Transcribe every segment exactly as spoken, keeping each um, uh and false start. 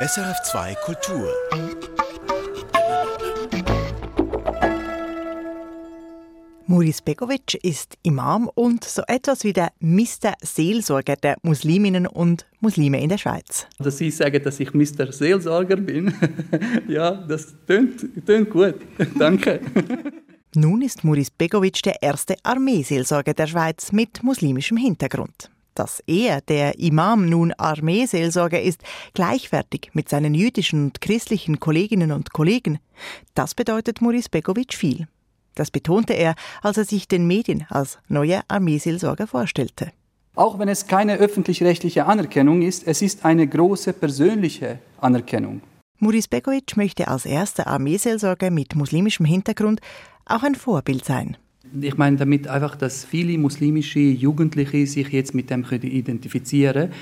S R F zwei Kultur. Muris Begovic ist Imam und so etwas wie der Mister Seelsorger der Musliminnen und Muslime in der Schweiz. Dass Sie sagen, dass ich Mister Seelsorger bin, ja, das tönt, tönt gut. Danke. Nun ist Muris Begovic der erste Armeeseelsorger der Schweiz mit muslimischem Hintergrund. Dass er, der Imam, nun Armeeseelsorger ist, gleichwertig mit seinen jüdischen und christlichen Kolleginnen und Kollegen, das bedeutet Muris Begovic viel. Das betonte er, als er sich den Medien als neuer Armeeseelsorger vorstellte. Auch wenn es keine öffentlich-rechtliche Anerkennung ist, es ist eine große persönliche Anerkennung. Muris Begovic möchte als erster Armeeseelsorger mit muslimischem Hintergrund auch ein Vorbild sein. Ich meine damit einfach, dass viele muslimische Jugendliche sich jetzt mit dem identifizieren können.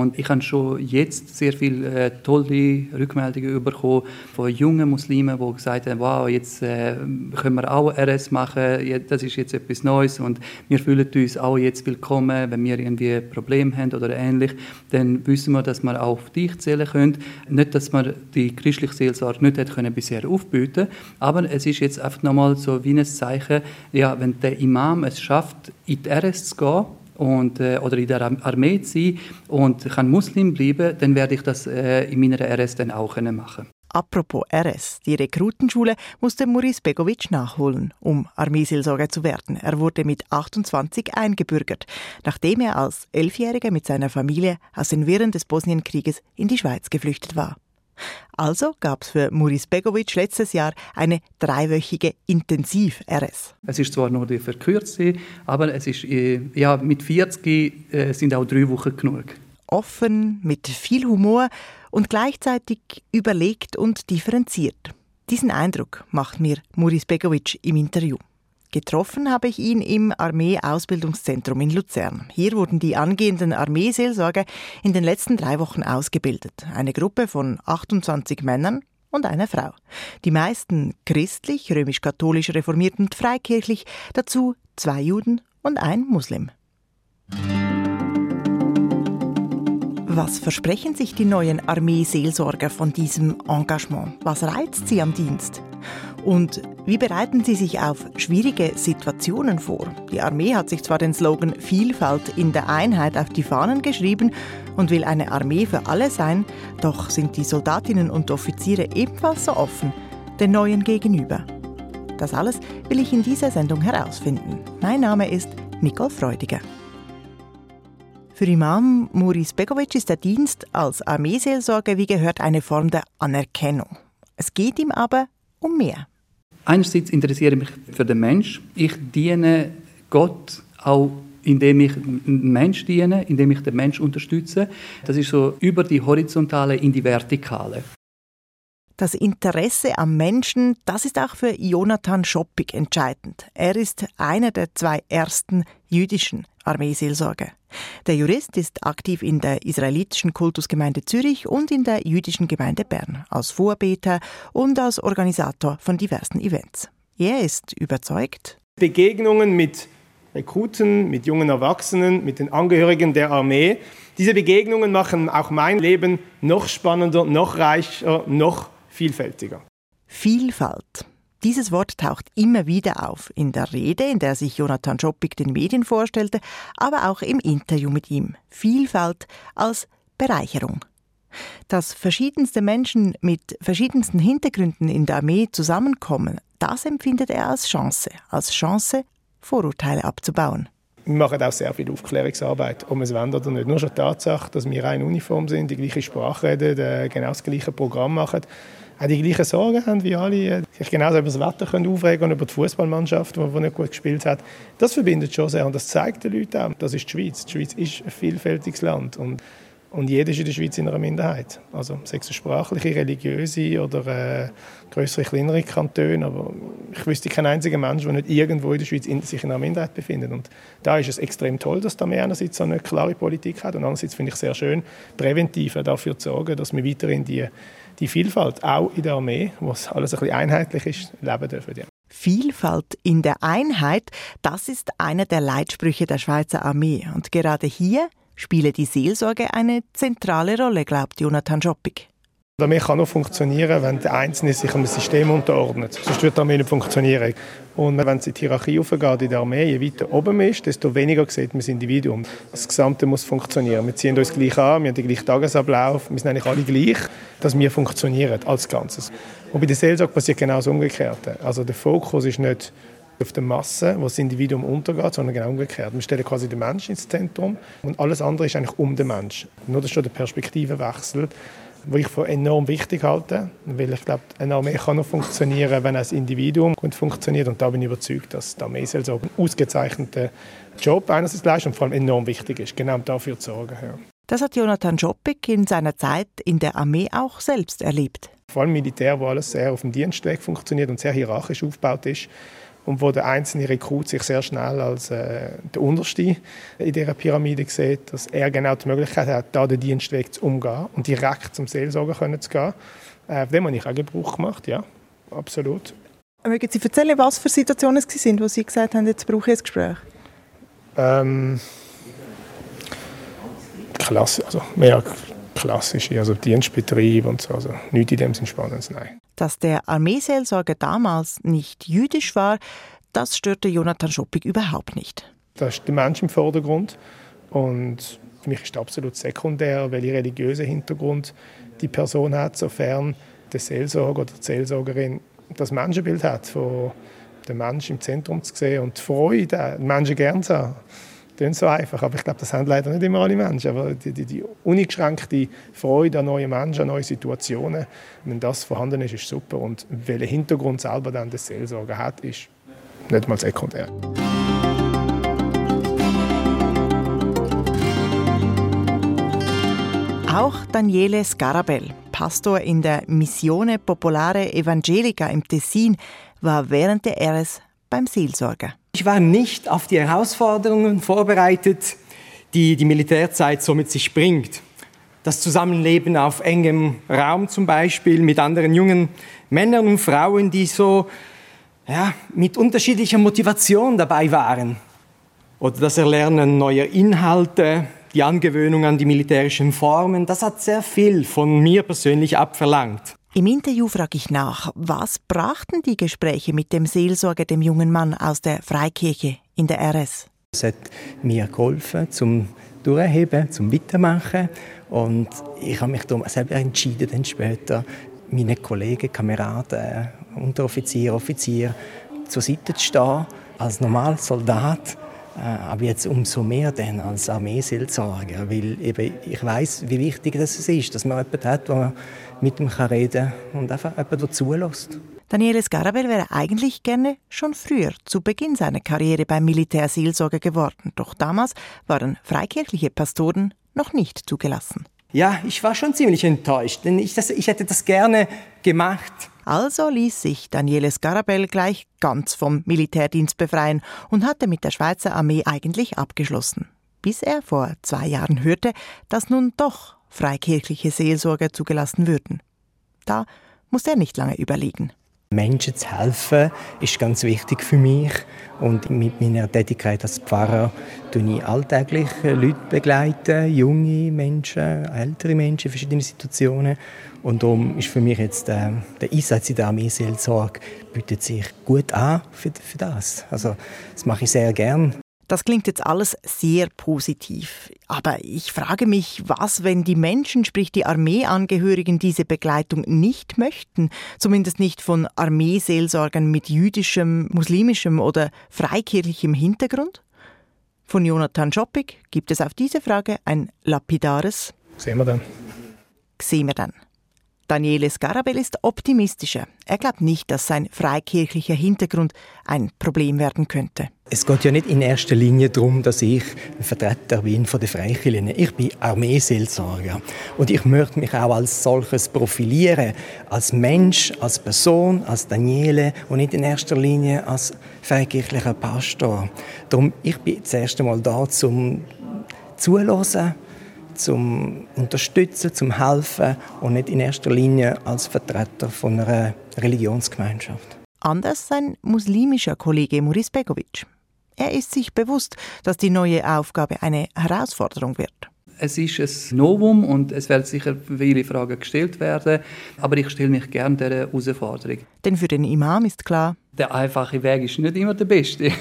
Und ich habe schon jetzt sehr viele tolle Rückmeldungen bekommen von jungen Muslimen, die gesagt haben, wow, jetzt können wir auch R S machen, das ist jetzt etwas Neues und wir fühlen uns auch jetzt willkommen, wenn wir irgendwie ein Problem haben oder ähnlich, dann wissen wir, dass wir auch auf dich zählen können. Nicht, dass wir die christliche Seelsorge nicht hätte können bisher aufbieten, aber es ist jetzt einfach nochmal so wie ein Zeichen, ja, wenn der Imam es schafft, in die R S zu gehen und, äh, oder in der Armee zu sein und kann Muslim bleiben, dann werde ich das äh, in meiner R S dann auch machen. Apropos R S, die Rekrutenschule musste Muris Begovic nachholen, um Armeeseelsorger zu werden. Er wurde mit achtundzwanzig eingebürgert, nachdem er als Elfjähriger mit seiner Familie aus den Wirren des Bosnienkrieges in die Schweiz geflüchtet war. Also gab es für Muris Begovic letztes Jahr eine dreiwöchige Intensiv-R S. Es ist zwar nur die verkürzte, aber es ist, ja, mit vierzig äh, sind auch drei Wochen genug. Offen, mit viel Humor und gleichzeitig überlegt und differenziert. Diesen Eindruck macht mir Muris Begovic im Interview. Getroffen habe ich ihn im Armee-Ausbildungszentrum in Luzern. Hier wurden die angehenden Armeeseelsorger in den letzten drei Wochen ausgebildet. Eine Gruppe von achtundzwanzig Männern und einer Frau. Die meisten christlich, römisch-katholisch, reformiert und freikirchlich, dazu zwei Juden und ein Muslim. Was versprechen sich die neuen Armeeseelsorger von diesem Engagement? Was reizt sie am Dienst? Und wie bereiten sie sich auf schwierige Situationen vor? Die Armee hat sich zwar den Slogan Vielfalt in der Einheit auf die Fahnen geschrieben und will eine Armee für alle sein, doch sind die Soldatinnen und Offiziere ebenfalls so offen den Neuen gegenüber. Das alles will ich in dieser Sendung herausfinden. Mein Name ist Nicole Freudiger. Für Imam Muris Begovic ist der Dienst als Armeeseelsorger, wie gehört, eine Form der Anerkennung. Es geht ihm aber um mehr. Einerseits interessiere ich mich für den Mensch. Ich diene Gott auch, indem ich den Menschen diene, indem ich den Menschen unterstütze. Das ist so über die Horizontale in die Vertikale. Das Interesse am Menschen, das ist auch für Jonathan Schoppig entscheidend. Er ist einer der zwei ersten jüdischen Armeeseelsorger. Der Jurist ist aktiv in der israelitischen Kultusgemeinde Zürich und in der jüdischen Gemeinde Bern, als Vorbeter und als Organisator von diversen Events. Er ist überzeugt: Begegnungen mit Rekruten, mit jungen Erwachsenen, mit den Angehörigen der Armee, diese Begegnungen machen auch mein Leben noch spannender, noch reicher, noch vielfältiger. Vielfalt. Dieses Wort taucht immer wieder auf, in der Rede, in der sich Jonathan Schoppig den Medien vorstellte, aber auch im Interview mit ihm. Vielfalt als Bereicherung. Dass verschiedenste Menschen mit verschiedensten Hintergründen in der Armee zusammenkommen, das empfindet er als Chance, als Chance, Vorurteile abzubauen. Wir machen auch sehr viel Aufklärungsarbeit, ob man es wollen oder nicht. Nur schon die Tatsache, dass wir eine Uniform sind, die gleiche Sprache reden, genau das gleiche Programm machen, auch die gleichen Sorgen haben wie alle, sich genauso über das Wetter aufregen und über die Fußballmannschaft, die nicht gut gespielt hat. Das verbindet schon sehr und das zeigt den Leuten auch. Das ist die Schweiz. Die Schweiz ist ein vielfältiges Land und, und jeder ist in der Schweiz in einer Minderheit. Also sei es sprachliche, religiöse oder äh, größere, kleinere Kantone. Aber ich wüsste keinen einzigen Menschen, der nicht irgendwo in der Schweiz in, sich in einer Minderheit befindet. Und da ist es extrem toll, dass die Armee einerseits so eine klare Politik hat und andererseits finde ich sehr schön, präventiv dafür zu sorgen, dass wir weiterhin die Die Vielfalt, auch in der Armee, wo es alles ein bisschen einheitlich ist, leben dürfen. Ja. Vielfalt in der Einheit, das ist einer der Leitsprüche der Schweizer Armee. Und gerade hier spiele die Seelsorge eine zentrale Rolle, glaubt Jonathan Schoppig. Armee kann nur funktionieren, wenn der Einzelne sich einem System unterordnet. Sonst wird die Armee nicht funktionieren. Und wenn es in die Hierarchie aufgeht in der Armee, je weiter oben man ist, desto weniger sieht man das Individuum. Das Gesamte muss funktionieren. Wir ziehen uns gleich an, wir haben den gleichen Tagesablauf, wir sind eigentlich alle gleich, dass wir funktionieren als Ganzes. Und bei der Seelsorge passiert genau das Umgekehrte. Also der Fokus ist nicht auf der Masse, wo das Individuum untergeht, sondern genau umgekehrt. Wir stellen quasi den Menschen ins Zentrum und alles andere ist eigentlich um den Menschen. Nur das ist schon der Perspektivenwechsel, den ich für enorm wichtig halte, weil ich glaube, eine Armee kann nur funktionieren, wenn das Individuum gut funktioniert. Und da bin ich überzeugt, dass die Armee so einen ausgezeichneten Job einerseits leistet und vor allem enorm wichtig ist, genau dafür zu sorgen. Ja. Das hat Jonathan Schoppig in seiner Zeit in der Armee auch selbst erlebt. Vor allem Militär, wo alles sehr auf dem Dienstweg funktioniert und sehr hierarchisch aufgebaut ist. Und wo der einzelne Rekrut sich sehr schnell als äh, der Unterste in dieser Pyramide sieht, dass er genau die Möglichkeit hat, da den Dienstweg zu umgehen und direkt zum Seelsorger können zu gehen. Äh, von dem habe ich auch Gebrauch gemacht, ja, absolut. Mögen Sie erzählen, was für Situationen es waren, wo Sie gesagt haben, jetzt brauche ich ein Gespräch? Ähm, klassisch, also mehr klassische, also Dienstbetrieb und so, also nichts in dem Sinn Spannendes, nein. Dass der Armeeseelsorger damals nicht jüdisch war, das störte Jonathan Schoppig überhaupt nicht. Da ist der Mensch im Vordergrund und für mich ist das absolut sekundär, welchen religiösen Hintergrund die Person hat, sofern der Seelsorger oder die Seelsorgerin das Menschenbild hat, von den Menschen im Zentrum zu sehen und die Freude, den Menschen gern zu haben. Das ist so einfach, aber ich glaube, das haben leider nicht immer alle Menschen. Aber die, die, die uneingeschränkte Freude an neuen Menschen, an neuen Situationen, wenn das vorhanden ist, ist super. Und welchen Hintergrund selber dann das Seelsorger hat, ist nicht mal sekundär. Auch Daniele Scarabell, Pastor in der Missione Popolare Evangelica im Tessin, war während der R S beim Seelsorger. Ich war nicht auf die Herausforderungen vorbereitet, die die Militärzeit so mit sich bringt. Das Zusammenleben auf engem Raum zum Beispiel mit anderen jungen Männern und Frauen, die so ja, mit unterschiedlicher Motivation dabei waren. Oder das Erlernen neuer Inhalte, die Angewöhnung an die militärischen Formen, das hat sehr viel von mir persönlich abverlangt. Im Interview frage ich nach, was brachten die Gespräche mit dem Seelsorger, dem jungen Mann aus der Freikirche in der R S? Es hat mir geholfen zum Durchheben, zum Weitermachen und ich habe mich dann selber entschieden, dann später meine Kollegen, Kameraden, Unteroffizier, Offizier zur Seite zu stehen, als normaler Soldat. Aber jetzt umso mehr denn als Armeeseelsorger, weil eben ich weiss, wie wichtig das ist, dass man jemanden hat, wo man mit ihm reden kann und einfach jemanden, der zulässt. Daniele Scarabell wäre eigentlich gerne schon früher zu Beginn seiner Karriere beim Militärseelsorger geworden. Doch damals waren freikirchliche Pastoren noch nicht zugelassen. Ja, ich war schon ziemlich enttäuscht, denn ich, das, ich hätte das gerne gemacht. Also ließ sich Daniele Scarabell gleich ganz vom Militärdienst befreien und hatte mit der Schweizer Armee eigentlich abgeschlossen. Bis er vor zwei Jahren hörte, dass nun doch freikirchliche Seelsorger zugelassen würden. Da musste er nicht lange überlegen. Menschen zu helfen, ist ganz wichtig für mich. Und mit meiner Tätigkeit als Pfarrer begleite ich alltäglich Leute, begleiten, junge Menschen, ältere Menschen in verschiedenen Situationen. Und darum ist für mich jetzt äh, der Einsatz in der Armeeseelsorge bietet sich gut an für, für das. Also, das mache ich sehr gern. Das klingt jetzt alles sehr positiv. Aber ich frage mich, was, wenn die Menschen, sprich die Armeeangehörigen, diese Begleitung nicht möchten? Zumindest nicht von Armeeseelsorgern mit jüdischem, muslimischem oder freikirchlichem Hintergrund? Von Jonathan Schoppig gibt es auf diese Frage ein lapidares «Sehen wir dann». «Sehen wir dann». Daniele Scarabell ist optimistischer. Er glaubt nicht, dass sein freikirchlicher Hintergrund ein Problem werden könnte. Es geht ja nicht in erster Linie darum, dass ich ein Vertreter bin von den Freikirchen. Ich bin Armeeseelsorger und ich möchte mich auch als solches profilieren. Als Mensch, als Person, als Daniele und nicht in erster Linie als freikirchlicher Pastor. Darum, ich bin das erste Mal da, zum Zuhören, zum Unterstützen, zum Helfen und nicht in erster Linie als Vertreter von einer Religionsgemeinschaft. Anders sein muslimischer Kollege Muris Begovic. Er ist sich bewusst, dass die neue Aufgabe eine Herausforderung wird. Es ist ein Novum und es werden sicher viele Fragen gestellt werden, aber ich stelle mich gerne dieser Herausforderung. Denn für den Imam ist klar, der einfache Weg ist nicht immer der beste.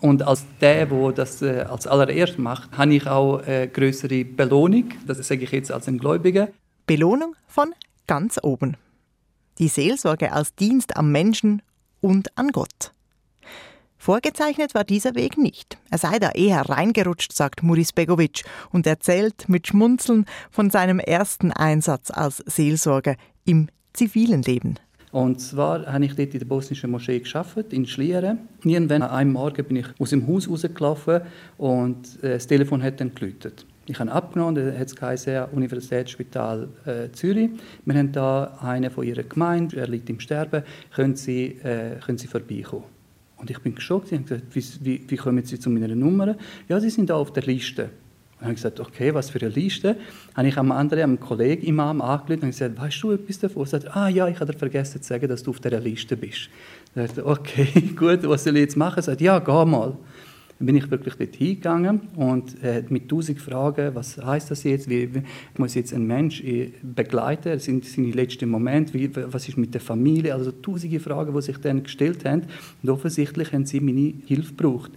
Und als der, der das als allererst macht, habe ich auch eine grössere Belohnung. Das sage ich jetzt als ein Gläubiger. Belohnung von ganz oben. Die Seelsorge als Dienst am Menschen und an Gott. Vorgezeichnet war dieser Weg nicht. Er sei da eher reingerutscht, sagt Muris Begovic und erzählt mit Schmunzeln von seinem ersten Einsatz als Seelsorger im zivilen Leben. Und zwar habe ich dort in der bosnischen Moschee gearbeitet, in Schlieren. Irgendwann an einem Morgen bin ich aus dem Haus rausgelaufen und das Telefon hat dann geläutet. Ich habe abgenommen, da hat es geheißen, Universitätsspital äh, Zürich. Wir haben da einen von ihrer Gemeinde, er liegt im Sterben, können Sie, äh, können Sie vorbeikommen? Und ich bin geschockt, ich habe gesagt, wie, wie, wie kommen Sie zu meiner Nummer? Ja, Sie sind da auf der Liste. Dann habe ich gesagt, okay, was für eine Liste? Habe ich am anderen, am Kollegen Imam angerufen und gesagt, weißt du etwas davon? Er sagt, ah ja, ich habe dir vergessen zu sagen, dass du auf dieser Liste bist. Dann habe ich gesagt, okay, gut, was soll ich jetzt machen? Er sagt, ja, geh mal. Dann bin ich wirklich dort hingegangen und äh, mit tausend Fragen, was heisst das jetzt? Wie, wie muss jetzt ein Mensch begleiten? Das sind seine letzten Momente. Wie, was ist mit der Familie? Also tausende Fragen, die sich dann gestellt haben. Und offensichtlich haben sie meine Hilfe gebraucht.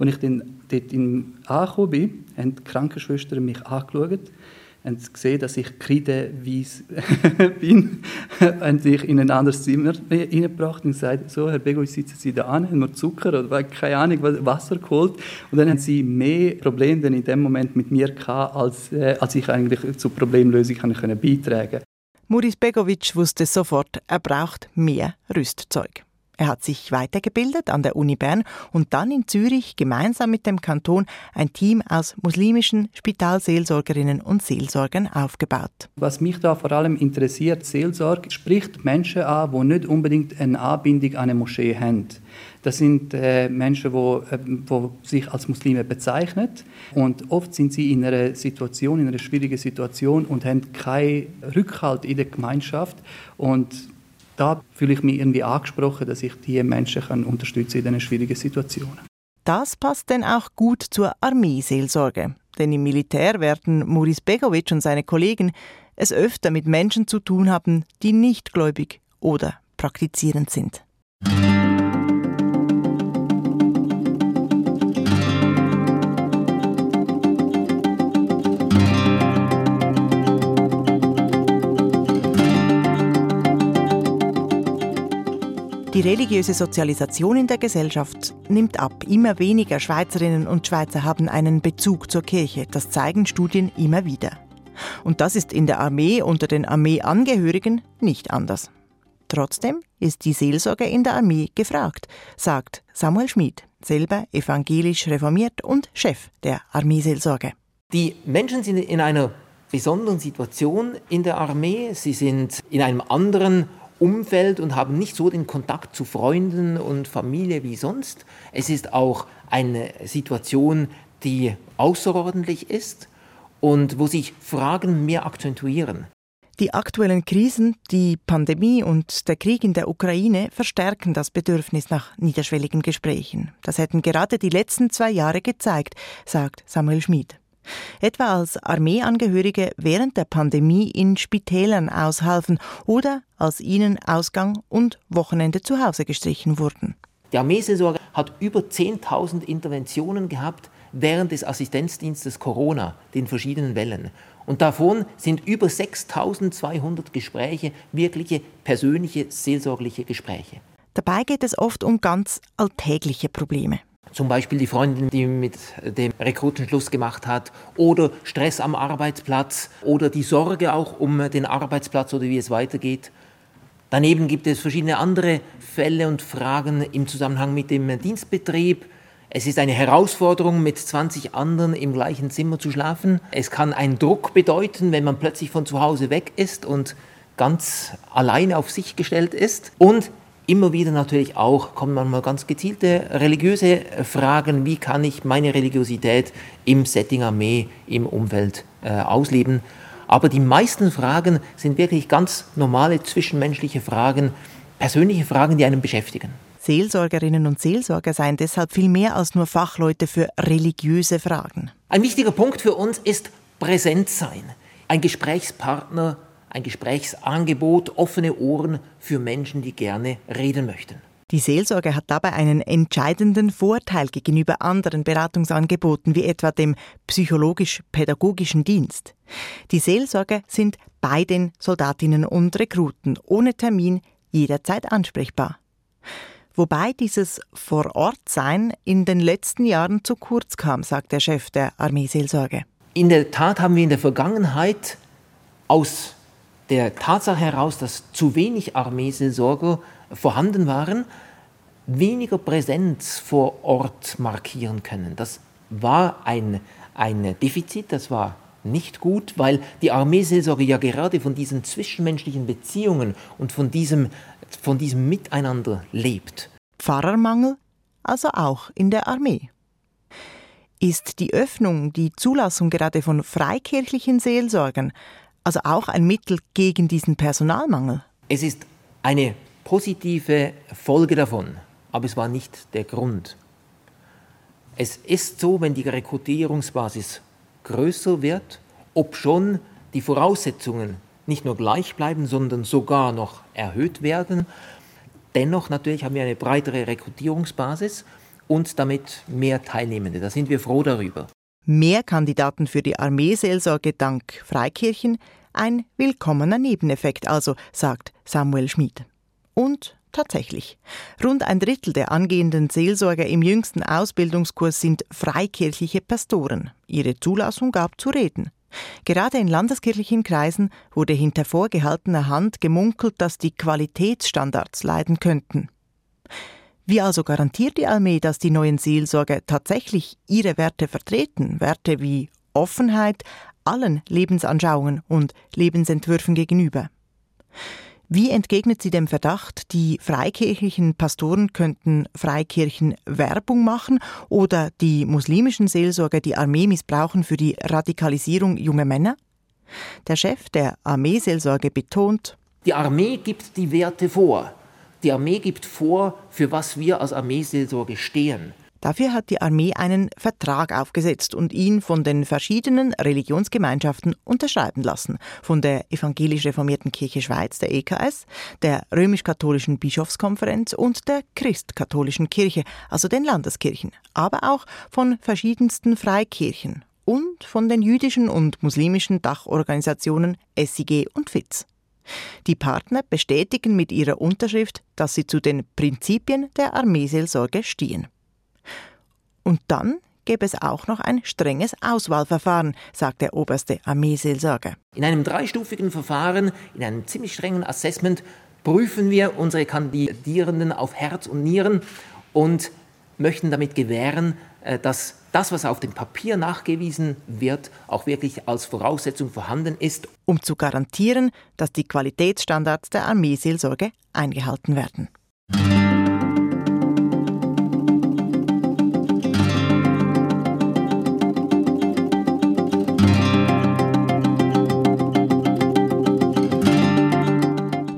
Als ich dann dort angekommen bin, haben die Krankenschwestern mich angeschaut und gesehen, dass ich kreideweiss bin, und mich in ein anderes Zimmer reingebracht und gesagt, so, Herr Begovic, sitzen Sie da an, haben wir Zucker oder keine Ahnung, Wasser geholt. Und dann haben sie mehr Probleme denn in dem Moment mit mir gehabt, als, äh, als ich eigentlich zur Problemlösung beitragen konnte. Muris Begovic wusste sofort, er braucht mehr Rüstzeug. Er hat sich weitergebildet an der Uni Bern und dann in Zürich gemeinsam mit dem Kanton ein Team aus muslimischen Spitalseelsorgerinnen und Seelsorgern aufgebaut. Was mich da vor allem interessiert, Seelsorge spricht Menschen an, die nicht unbedingt eine Anbindung an eine Moschee haben. Das sind äh, Menschen, die äh, sich als Muslime bezeichnen. Und oft sind sie in einer Situation, in einer schwierigen Situation und haben keinen Rückhalt in der Gemeinschaft. Und da fühle ich mich irgendwie angesprochen, dass ich diese Menschen unterstützen kann in diesen schwierigen Situationen. Das passt denn auch gut zur Armeeseelsorge. Denn im Militär werden Muris Begovic und seine Kollegen es öfter mit Menschen zu tun haben, die nicht gläubig oder praktizierend sind. Die religiöse Sozialisation in der Gesellschaft nimmt ab. Immer weniger Schweizerinnen und Schweizer haben einen Bezug zur Kirche. Das zeigen Studien immer wieder. Und das ist in der Armee unter den Armeeangehörigen nicht anders. Trotzdem ist die Seelsorge in der Armee gefragt, sagt Samuel Schmid, selber evangelisch reformiert und Chef der Armeeseelsorge. Die Menschen sind in einer besonderen Situation in der Armee. Sie sind in einem anderen Umfeld und haben nicht so den Kontakt zu Freunden und Familie wie sonst. Es ist auch eine Situation, die außerordentlich ist und wo sich Fragen mehr akzentuieren. Die aktuellen Krisen, die Pandemie und der Krieg in der Ukraine verstärken das Bedürfnis nach niederschwelligen Gesprächen. Das hätten gerade die letzten zwei Jahre gezeigt, sagt Samuel Schmid. Etwa als Armeeangehörige während der Pandemie in Spitälern aushalfen oder als ihnen Ausgang und Wochenende zu Hause gestrichen wurden. Die Armeeseelsorge hat über zehntausend Interventionen gehabt während des Assistenzdienstes Corona, den verschiedenen Wellen. Und davon sind über sechstausendzweihundert Gespräche wirkliche persönliche seelsorgliche Gespräche. Dabei geht es oft um ganz alltägliche Probleme. Zum Beispiel die Freundin, die mit dem Rekruten Schluss gemacht hat, oder Stress am Arbeitsplatz oder die Sorge auch um den Arbeitsplatz oder wie es weitergeht. Daneben gibt es verschiedene andere Fälle und Fragen im Zusammenhang mit dem Dienstbetrieb. Es ist eine Herausforderung, mit zwanzig anderen im gleichen Zimmer zu schlafen. Es kann einen Druck bedeuten, wenn man plötzlich von zu Hause weg ist und ganz alleine auf sich gestellt ist. Und immer wieder natürlich auch kommen manchmal ganz gezielte religiöse Fragen, wie kann ich meine Religiosität im Setting Armee, im Umfeld äh, ausleben. Aber die meisten Fragen sind wirklich ganz normale zwischenmenschliche Fragen, persönliche Fragen, die einen beschäftigen. Seelsorgerinnen und Seelsorger seien deshalb viel mehr als nur Fachleute für religiöse Fragen. Ein wichtiger Punkt für uns ist präsent sein. Ein Gesprächspartner, ein Gesprächsangebot, offene Ohren für Menschen, die gerne reden möchten. Die Seelsorge hat dabei einen entscheidenden Vorteil gegenüber anderen Beratungsangeboten, wie etwa dem psychologisch-pädagogischen Dienst. Die Seelsorger sind bei den Soldatinnen und Rekruten ohne Termin jederzeit ansprechbar. Wobei dieses Vorortsein in den letzten Jahren zu kurz kam, sagt der Chef der Armeeseelsorge. In der Tat haben wir in der Vergangenheit aus der Tatsache heraus, dass zu wenig Armeeseelsorger vorhanden waren, weniger Präsenz vor Ort markieren können. Das war ein, ein Defizit, das war nicht gut, weil die Armeeseelsorge ja gerade von diesen zwischenmenschlichen Beziehungen und von diesem, von diesem Miteinander lebt. Pfarrermangel also auch in der Armee. Ist die Öffnung, die Zulassung gerade von freikirchlichen Seelsorgern also auch ein Mittel gegen diesen Personalmangel? Es ist eine positive Folge davon, aber es war nicht der Grund. Es ist so, wenn die Rekrutierungsbasis größer wird, obschon die Voraussetzungen nicht nur gleich bleiben, sondern sogar noch erhöht werden. Dennoch natürlich haben wir eine breitere Rekrutierungsbasis und damit mehr Teilnehmende. Da sind wir froh darüber. Mehr Kandidaten für die Armeeseelsorge dank Freikirchen, ein willkommener Nebeneffekt also, sagt Samuel Schmid. Und tatsächlich. Rund ein Drittel der angehenden Seelsorger im jüngsten Ausbildungskurs sind freikirchliche Pastoren. Ihre Zulassung gab zu reden. Gerade in landeskirchlichen Kreisen wurde hinter vorgehaltener Hand gemunkelt, dass die Qualitätsstandards leiden könnten. Wie also garantiert die Armee, dass die neuen Seelsorger tatsächlich ihre Werte vertreten? Werte wie Offenheit allen Lebensanschauungen und Lebensentwürfen gegenüber. Wie entgegnet sie dem Verdacht, die freikirchlichen Pastoren könnten Freikirchen Werbung machen oder die muslimischen Seelsorger die Armee missbrauchen für die Radikalisierung junger Männer? Der Chef der Armeeseelsorge betont: Die Armee gibt die Werte vor. Die Armee gibt vor, für was wir als Armeeseelsorge stehen. Dafür hat die Armee einen Vertrag aufgesetzt und ihn von den verschiedenen Religionsgemeinschaften unterschreiben lassen. Von der Evangelisch-Reformierten Kirche Schweiz, der E K S, der Römisch-Katholischen Bischofskonferenz und der Christkatholischen Kirche, also den Landeskirchen, aber auch von verschiedensten Freikirchen und von den jüdischen und muslimischen Dachorganisationen S I G und F I Z. Die Partner bestätigen mit ihrer Unterschrift, dass sie zu den Prinzipien der Armeeseelsorge stehen. Und dann gäbe es auch noch ein strenges Auswahlverfahren, sagt der oberste Armeeseelsorger. In einem dreistufigen Verfahren, in einem ziemlich strengen Assessment, prüfen wir unsere Kandidierenden auf Herz und Nieren und möchten damit gewähren, dass das, was auf dem Papier nachgewiesen wird, auch wirklich als Voraussetzung vorhanden ist. Um zu garantieren, dass die Qualitätsstandards der Armeeseelsorge eingehalten werden.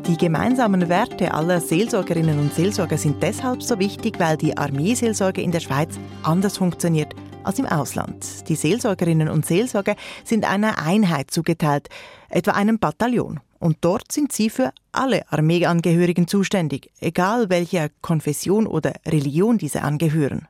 Die gemeinsamen Werte aller Seelsorgerinnen und Seelsorger sind deshalb so wichtig, weil die Armeeseelsorge in der Schweiz anders funktioniert als im Ausland. Die Seelsorgerinnen und Seelsorger sind einer Einheit zugeteilt, etwa einem Bataillon. Und dort sind sie für alle Armeeangehörigen zuständig, egal welcher Konfession oder Religion diese angehören.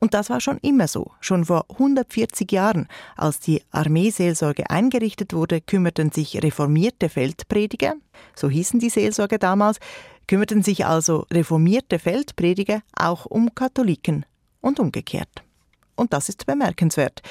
Und das war schon immer so. Schon vor hundertvierzig Jahren, als die Armeeseelsorge eingerichtet wurde, kümmerten sich reformierte Feldprediger, so hießen die Seelsorger damals, kümmerten sich also reformierte Feldprediger auch um Katholiken und umgekehrt. Und das ist bemerkenswert,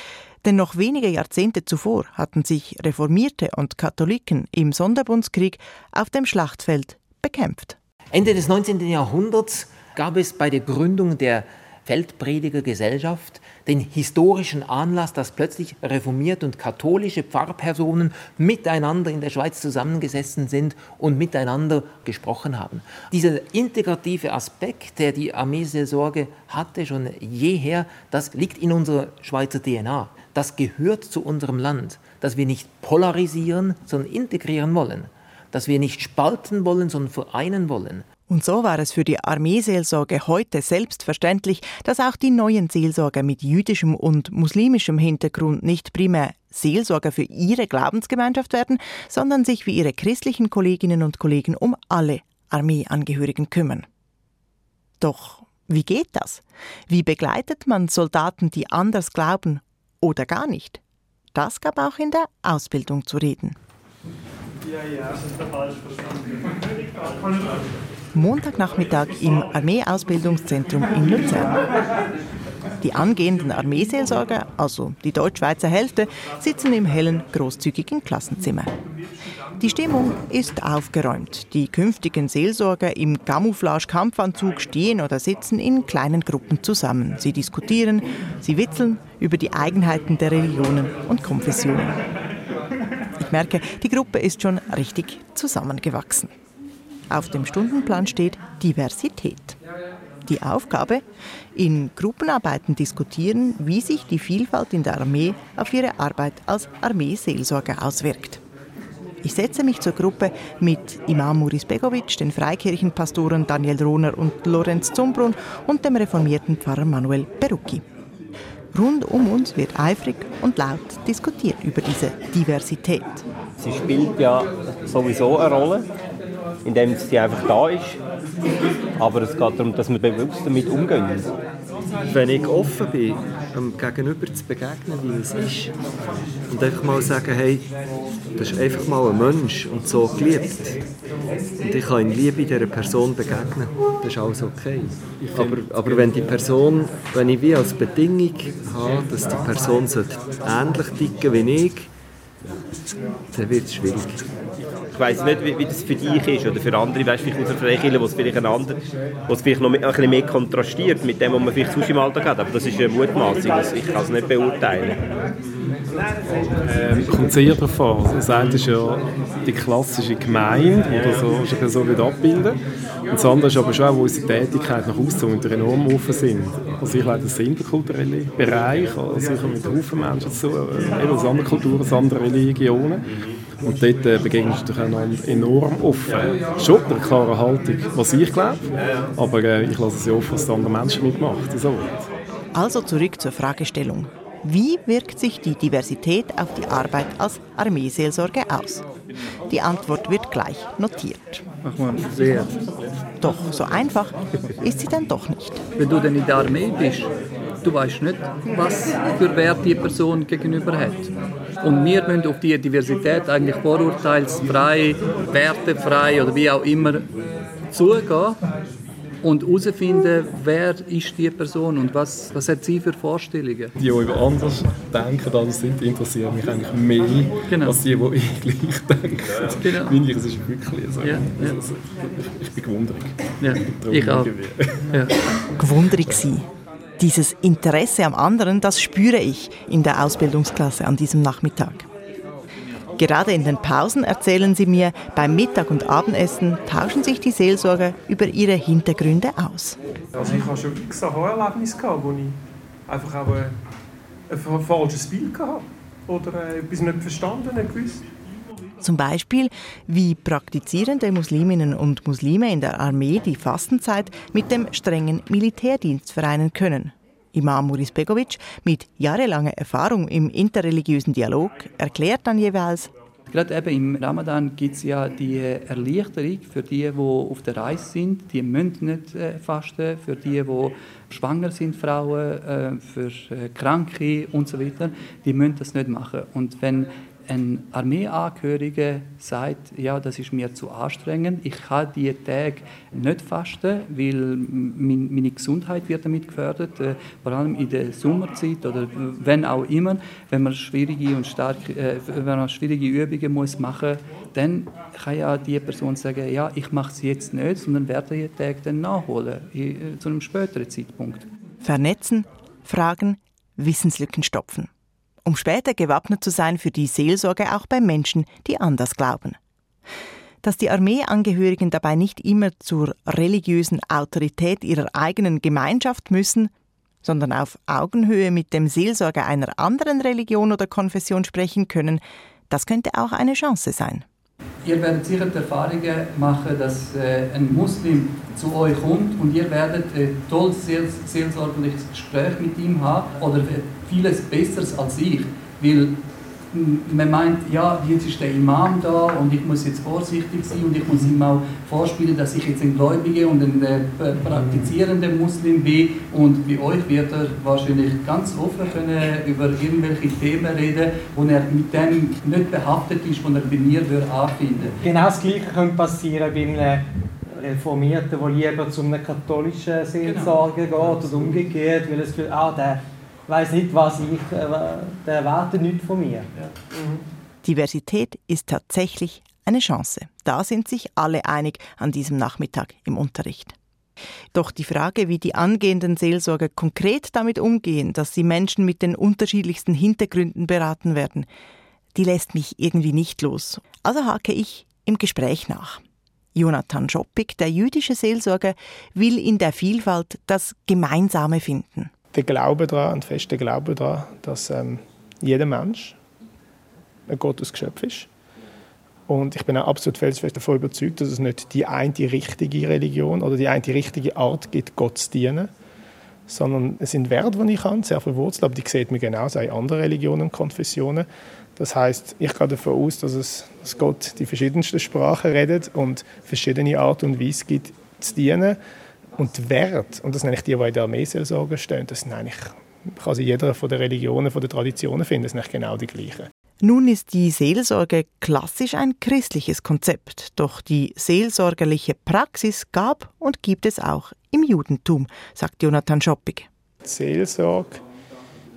denn noch wenige Jahrzehnte zuvor hatten sich Reformierte und Katholiken im Sonderbundskrieg auf dem Schlachtfeld bekämpft. Ende des neunzehnten Jahrhunderts gab es bei der Gründung der Feldpredigergesellschaft den historischen Anlass, dass plötzlich reformierte und katholische Pfarrpersonen miteinander in der Schweiz zusammengesessen sind und miteinander gesprochen haben. Dieser integrative Aspekt, der die Armeeseelsorge hatte schon jeher, das liegt in unserer Schweizer D N A. Das gehört zu unserem Land, dass wir nicht polarisieren, sondern integrieren wollen, dass wir nicht spalten wollen, sondern vereinen wollen. Und so war es für die Armeeseelsorge heute selbstverständlich, dass auch die neuen Seelsorger mit jüdischem und muslimischem Hintergrund nicht primär Seelsorger für ihre Glaubensgemeinschaft werden, sondern sich wie ihre christlichen Kolleginnen und Kollegen um alle Armeeangehörigen kümmern. Doch wie geht das? Wie begleitet man Soldaten, die anders glauben oder gar nicht? Das gab auch in der Ausbildung zu reden. Ja, ja, das ist der falsch verstanden. Montagnachmittag im Armeeausbildungszentrum in Luzern. Die angehenden Armeeseelsorger, also die Deutschschweizer Hälfte, sitzen im hellen, großzügigen Klassenzimmer. Die Stimmung ist aufgeräumt. Die künftigen Seelsorger im Camouflage-Kampfanzug stehen oder sitzen in kleinen Gruppen zusammen. Sie diskutieren, sie witzeln über die Eigenheiten der Religionen und Konfessionen. Ich merke, die Gruppe ist schon richtig zusammengewachsen. Auf dem Stundenplan steht Diversität. Die Aufgabe, in Gruppenarbeiten diskutieren, wie sich die Vielfalt in der Armee auf ihre Arbeit als Armeeseelsorger auswirkt. Ich setze mich zur Gruppe mit Imam Muris Begovic, den Freikirchenpastoren Daniel Rohner und Lorenz Zumbrunn und dem reformierten Pfarrer Manuel Perucchi. Rund um uns wird eifrig und laut diskutiert über diese Diversität. Sie spielt ja sowieso eine Rolle, indem sie einfach da ist. Aber es geht darum, dass wir bewusst damit umgehen. Wenn ich offen bin, dem Gegenüber zu begegnen, wie es ist, und einfach mal sagen, hey, das ist einfach mal ein Mensch und so geliebt. Und ich kann in Liebe dieser Person begegnen. Das ist alles okay. Aber, aber wenn die Person, wenn ich wie als Bedingung habe, dass die Person ähnlich ticken wie ich, dann wird es schwierig. Ich weiss nicht, wie, wie das für dich ist oder für andere, weißt, vielleicht aus der Freikirche, wo es vielleicht ein anderer, wo es vielleicht noch ein bisschen mehr kontrastiert mit dem, was man vielleicht sonst im Alltag hat. Aber das ist eine Mutmaßung, ich kann es nicht beurteilen. Ähm, kommt sehr davon. Das eine ist ja die klassische Gemeinde, oder so, die so wird abbilden. Und das andere ist aber schon auch, wo unsere Tätigkeit nach außen unter enorm offen sind. Also ich glaube, das interkulturelle Bereich, also ich habe mit Haufen Menschen zu tun, eben aus anderen Kulturen, aus anderen Religionen. Und dort äh, begegnest du dich einander enorm offen. Schon mit einer klaren Haltung, was ich glaube, aber äh, ich lasse es ja offen, dass andere Menschen mitmachen. So. Also zurück zur Fragestellung. Wie wirkt sich die Diversität auf die Arbeit als Armeeseelsorge aus? Die Antwort wird gleich notiert. Mach mal sehr. Doch so einfach ist sie dann doch nicht. Wenn du denn in der Armee bist, du weißt nicht, was für Wert die Person gegenüber hat. Und wir müssen auf diese Diversität eigentlich vorurteilsfrei, wertefrei oder wie auch immer zugehen und herausfinden, wer ist die Person und was, was hat sie für Vorstellungen. Die, die über anders denken als sind, interessieren mich eigentlich mehr genau. als die, die ich gleich denke. Genau. Finde ich, es ist wirklich so. Ja, ja. Also, ich, ich bin gewundrig. Ja, ich auch. Ja. Gewundrig sein. Dieses Interesse am anderen, das spüre ich in der Ausbildungsklasse an diesem Nachmittag. Gerade in den Pausen erzählen sie mir, beim Mittag- und Abendessen tauschen sich die Seelsorger über ihre Hintergründe aus. Also ich habe schon x Aha-Erlebnisse gehabt, wo ich einfach auch ein, ein falsches Bild gehabt oder etwas nicht verstanden, nicht gewusst. Zum Beispiel, wie praktizierende Musliminnen und Muslime in der Armee die Fastenzeit mit dem strengen Militärdienst vereinen können. Imam Muris Begovic, mit jahrelanger Erfahrung im interreligiösen Dialog, erklärt dann jeweils: Gerade eben im Ramadan gibt es ja die Erleichterung für die, die auf der Reise sind. Die müssen nicht äh, fasten. Für die, die schwanger sind, Frauen, äh, für äh, Kranke und so weiter, die müssen das nicht machen. Und wenn ein Armeeangehöriger sagt, ja, das ist mir zu anstrengend, ich kann diesen Tag nicht fasten, weil meine Gesundheit wird damit gefördert, vor allem in der Sommerzeit oder wenn auch immer, wenn man schwierige, und starke, äh, wenn man schwierige Übungen muss machen muss, dann kann ja die Person sagen, ja, ich mache es jetzt nicht, sondern werde den Tag dann nachholen, zu einem späteren Zeitpunkt. Vernetzen, fragen, Wissenslücken stopfen. Um später gewappnet zu sein für die Seelsorge auch bei Menschen, die anders glauben. Dass die Armeeangehörigen dabei nicht immer zur religiösen Autorität ihrer eigenen Gemeinschaft müssen, sondern auf Augenhöhe mit dem Seelsorger einer anderen Religion oder Konfession sprechen können, das könnte auch eine Chance sein. Ihr werdet sicher die Erfahrungen machen, dass ein Muslim zu euch kommt und ihr werdet ein tolles seelsorgliches Gespräch mit ihm haben oder vieles Besseres als ich, weil man meint, ja, jetzt ist der Imam da und ich muss jetzt vorsichtig sein und ich muss ihm auch vorspielen, dass ich jetzt ein Gläubiger und ein äh, praktizierender Muslim bin, und bei euch wird er wahrscheinlich ganz offen können über irgendwelche Themen reden, wo er mit dem nicht behaftet ist, was er bei mir anfinden würde. Genau das Gleiche könnte passieren bei einem Reformierten, der lieber zu einem katholischen Seelsorger genau. geht oder umgekehrt, weil es für ah, der Ich weiss nicht, was ich äh, der erwartet nicht von mir. Ja. Mhm. Diversität ist tatsächlich eine Chance. Da sind sich alle einig an diesem Nachmittag im Unterricht. Doch die Frage, wie die angehenden Seelsorger konkret damit umgehen, dass sie Menschen mit den unterschiedlichsten Hintergründen beraten werden, die lässt mich irgendwie nicht los. Also hake ich im Gespräch nach. Jonathan Schoppig, der jüdische Seelsorger, will in der Vielfalt das Gemeinsame finden. Der Glaube daran, ein fester Glaube daran, dass ähm, jeder Mensch ein Gottes Geschöpf ist. Und ich bin auch absolut felsenfest davon überzeugt, dass es nicht die eine die richtige Religion oder die eine die richtige Art gibt, Gott zu dienen, sondern es sind Werte, die ich habe, sehr verwurzelt, aber die sieht man genauso in anderen Religionen und Konfessionen. Das heisst, ich gehe davon aus, dass, es, dass Gott die verschiedensten Sprachen redet und verschiedene Art und Weise gibt, zu dienen. Und die Werte, und das nenne ich die, die in der Armeeseelsorge stehen, das sind eigentlich, kann sie jeder von den Religionen, von den Traditionen finden, das sind eigentlich genau die gleichen. Nun ist die Seelsorge klassisch ein christliches Konzept, doch die seelsorgerliche Praxis gab und gibt es auch im Judentum, sagt Jonathan Schoppig. Die Seelsorge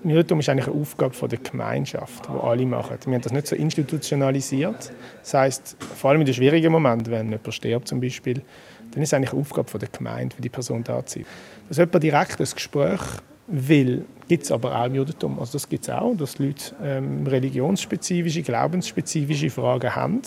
im Judentum ist eigentlich eine Aufgabe von der Gemeinschaft, die alle machen. Wir haben das nicht so institutionalisiert. Das heisst, vor allem in den schwierigen Momenten, wenn jemand stirbt zum Beispiel, dann ist es eigentlich eine Aufgabe der Gemeinde, für die Person da zu sein. Dass jemand direkt ein Gespräch will, gibt es aber auch im Judentum. Also das gibt es auch, dass die Leute ähm, religionsspezifische, glaubensspezifische Fragen haben,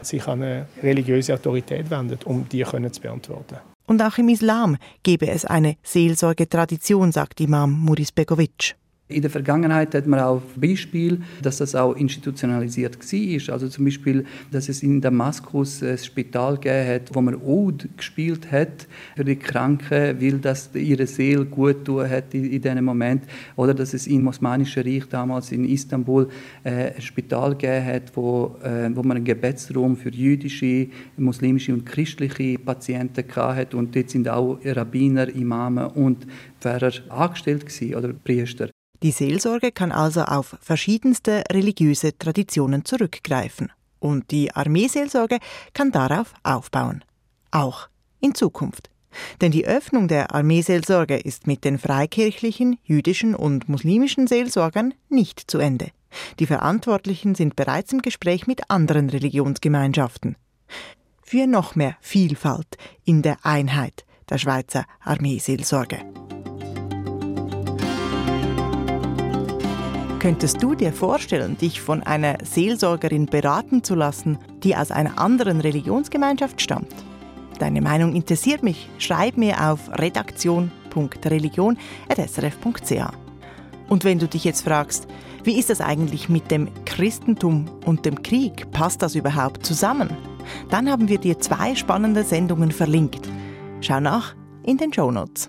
sich an eine religiöse Autorität wenden, um die können zu beantworten. Und auch im Islam gebe es eine Seelsorgetradition, sagt Imam Muris Begovic. In der Vergangenheit hat man auch Beispiele, dass das auch institutionalisiert war. Also zum Beispiel, dass es in Damaskus ein Spital gegeben hat, wo man Oud gespielt hat für die Kranken, weil das ihre Seele gut getan hat in diesem Moment. Oder dass es im Osmanischen Reich damals in Istanbul ein Spital gegeben hat, wo, wo man einen Gebetsraum für jüdische, muslimische und christliche Patienten hatte. Und dort sind auch Rabbiner, Imame und Pfarrer angestellt gewesen, oder Priester. Die Seelsorge kann also auf verschiedenste religiöse Traditionen zurückgreifen. Und die Armeeseelsorge kann darauf aufbauen. Auch in Zukunft. Denn die Öffnung der Armeeseelsorge ist mit den freikirchlichen, jüdischen und muslimischen Seelsorgern nicht zu Ende. Die Verantwortlichen sind bereits im Gespräch mit anderen Religionsgemeinschaften. Für noch mehr Vielfalt in der Einheit der Schweizer Armeeseelsorge. Könntest du dir vorstellen, dich von einer Seelsorgerin beraten zu lassen, die aus einer anderen Religionsgemeinschaft stammt? Deine Meinung interessiert mich. Schreib mir auf redaktion punkt religion at s r f punkt c h. Und wenn du dich jetzt fragst, wie ist das eigentlich mit dem Christentum und dem Krieg? Passt das überhaupt zusammen? Dann haben wir dir zwei spannende Sendungen verlinkt. Schau nach in den Shownotes.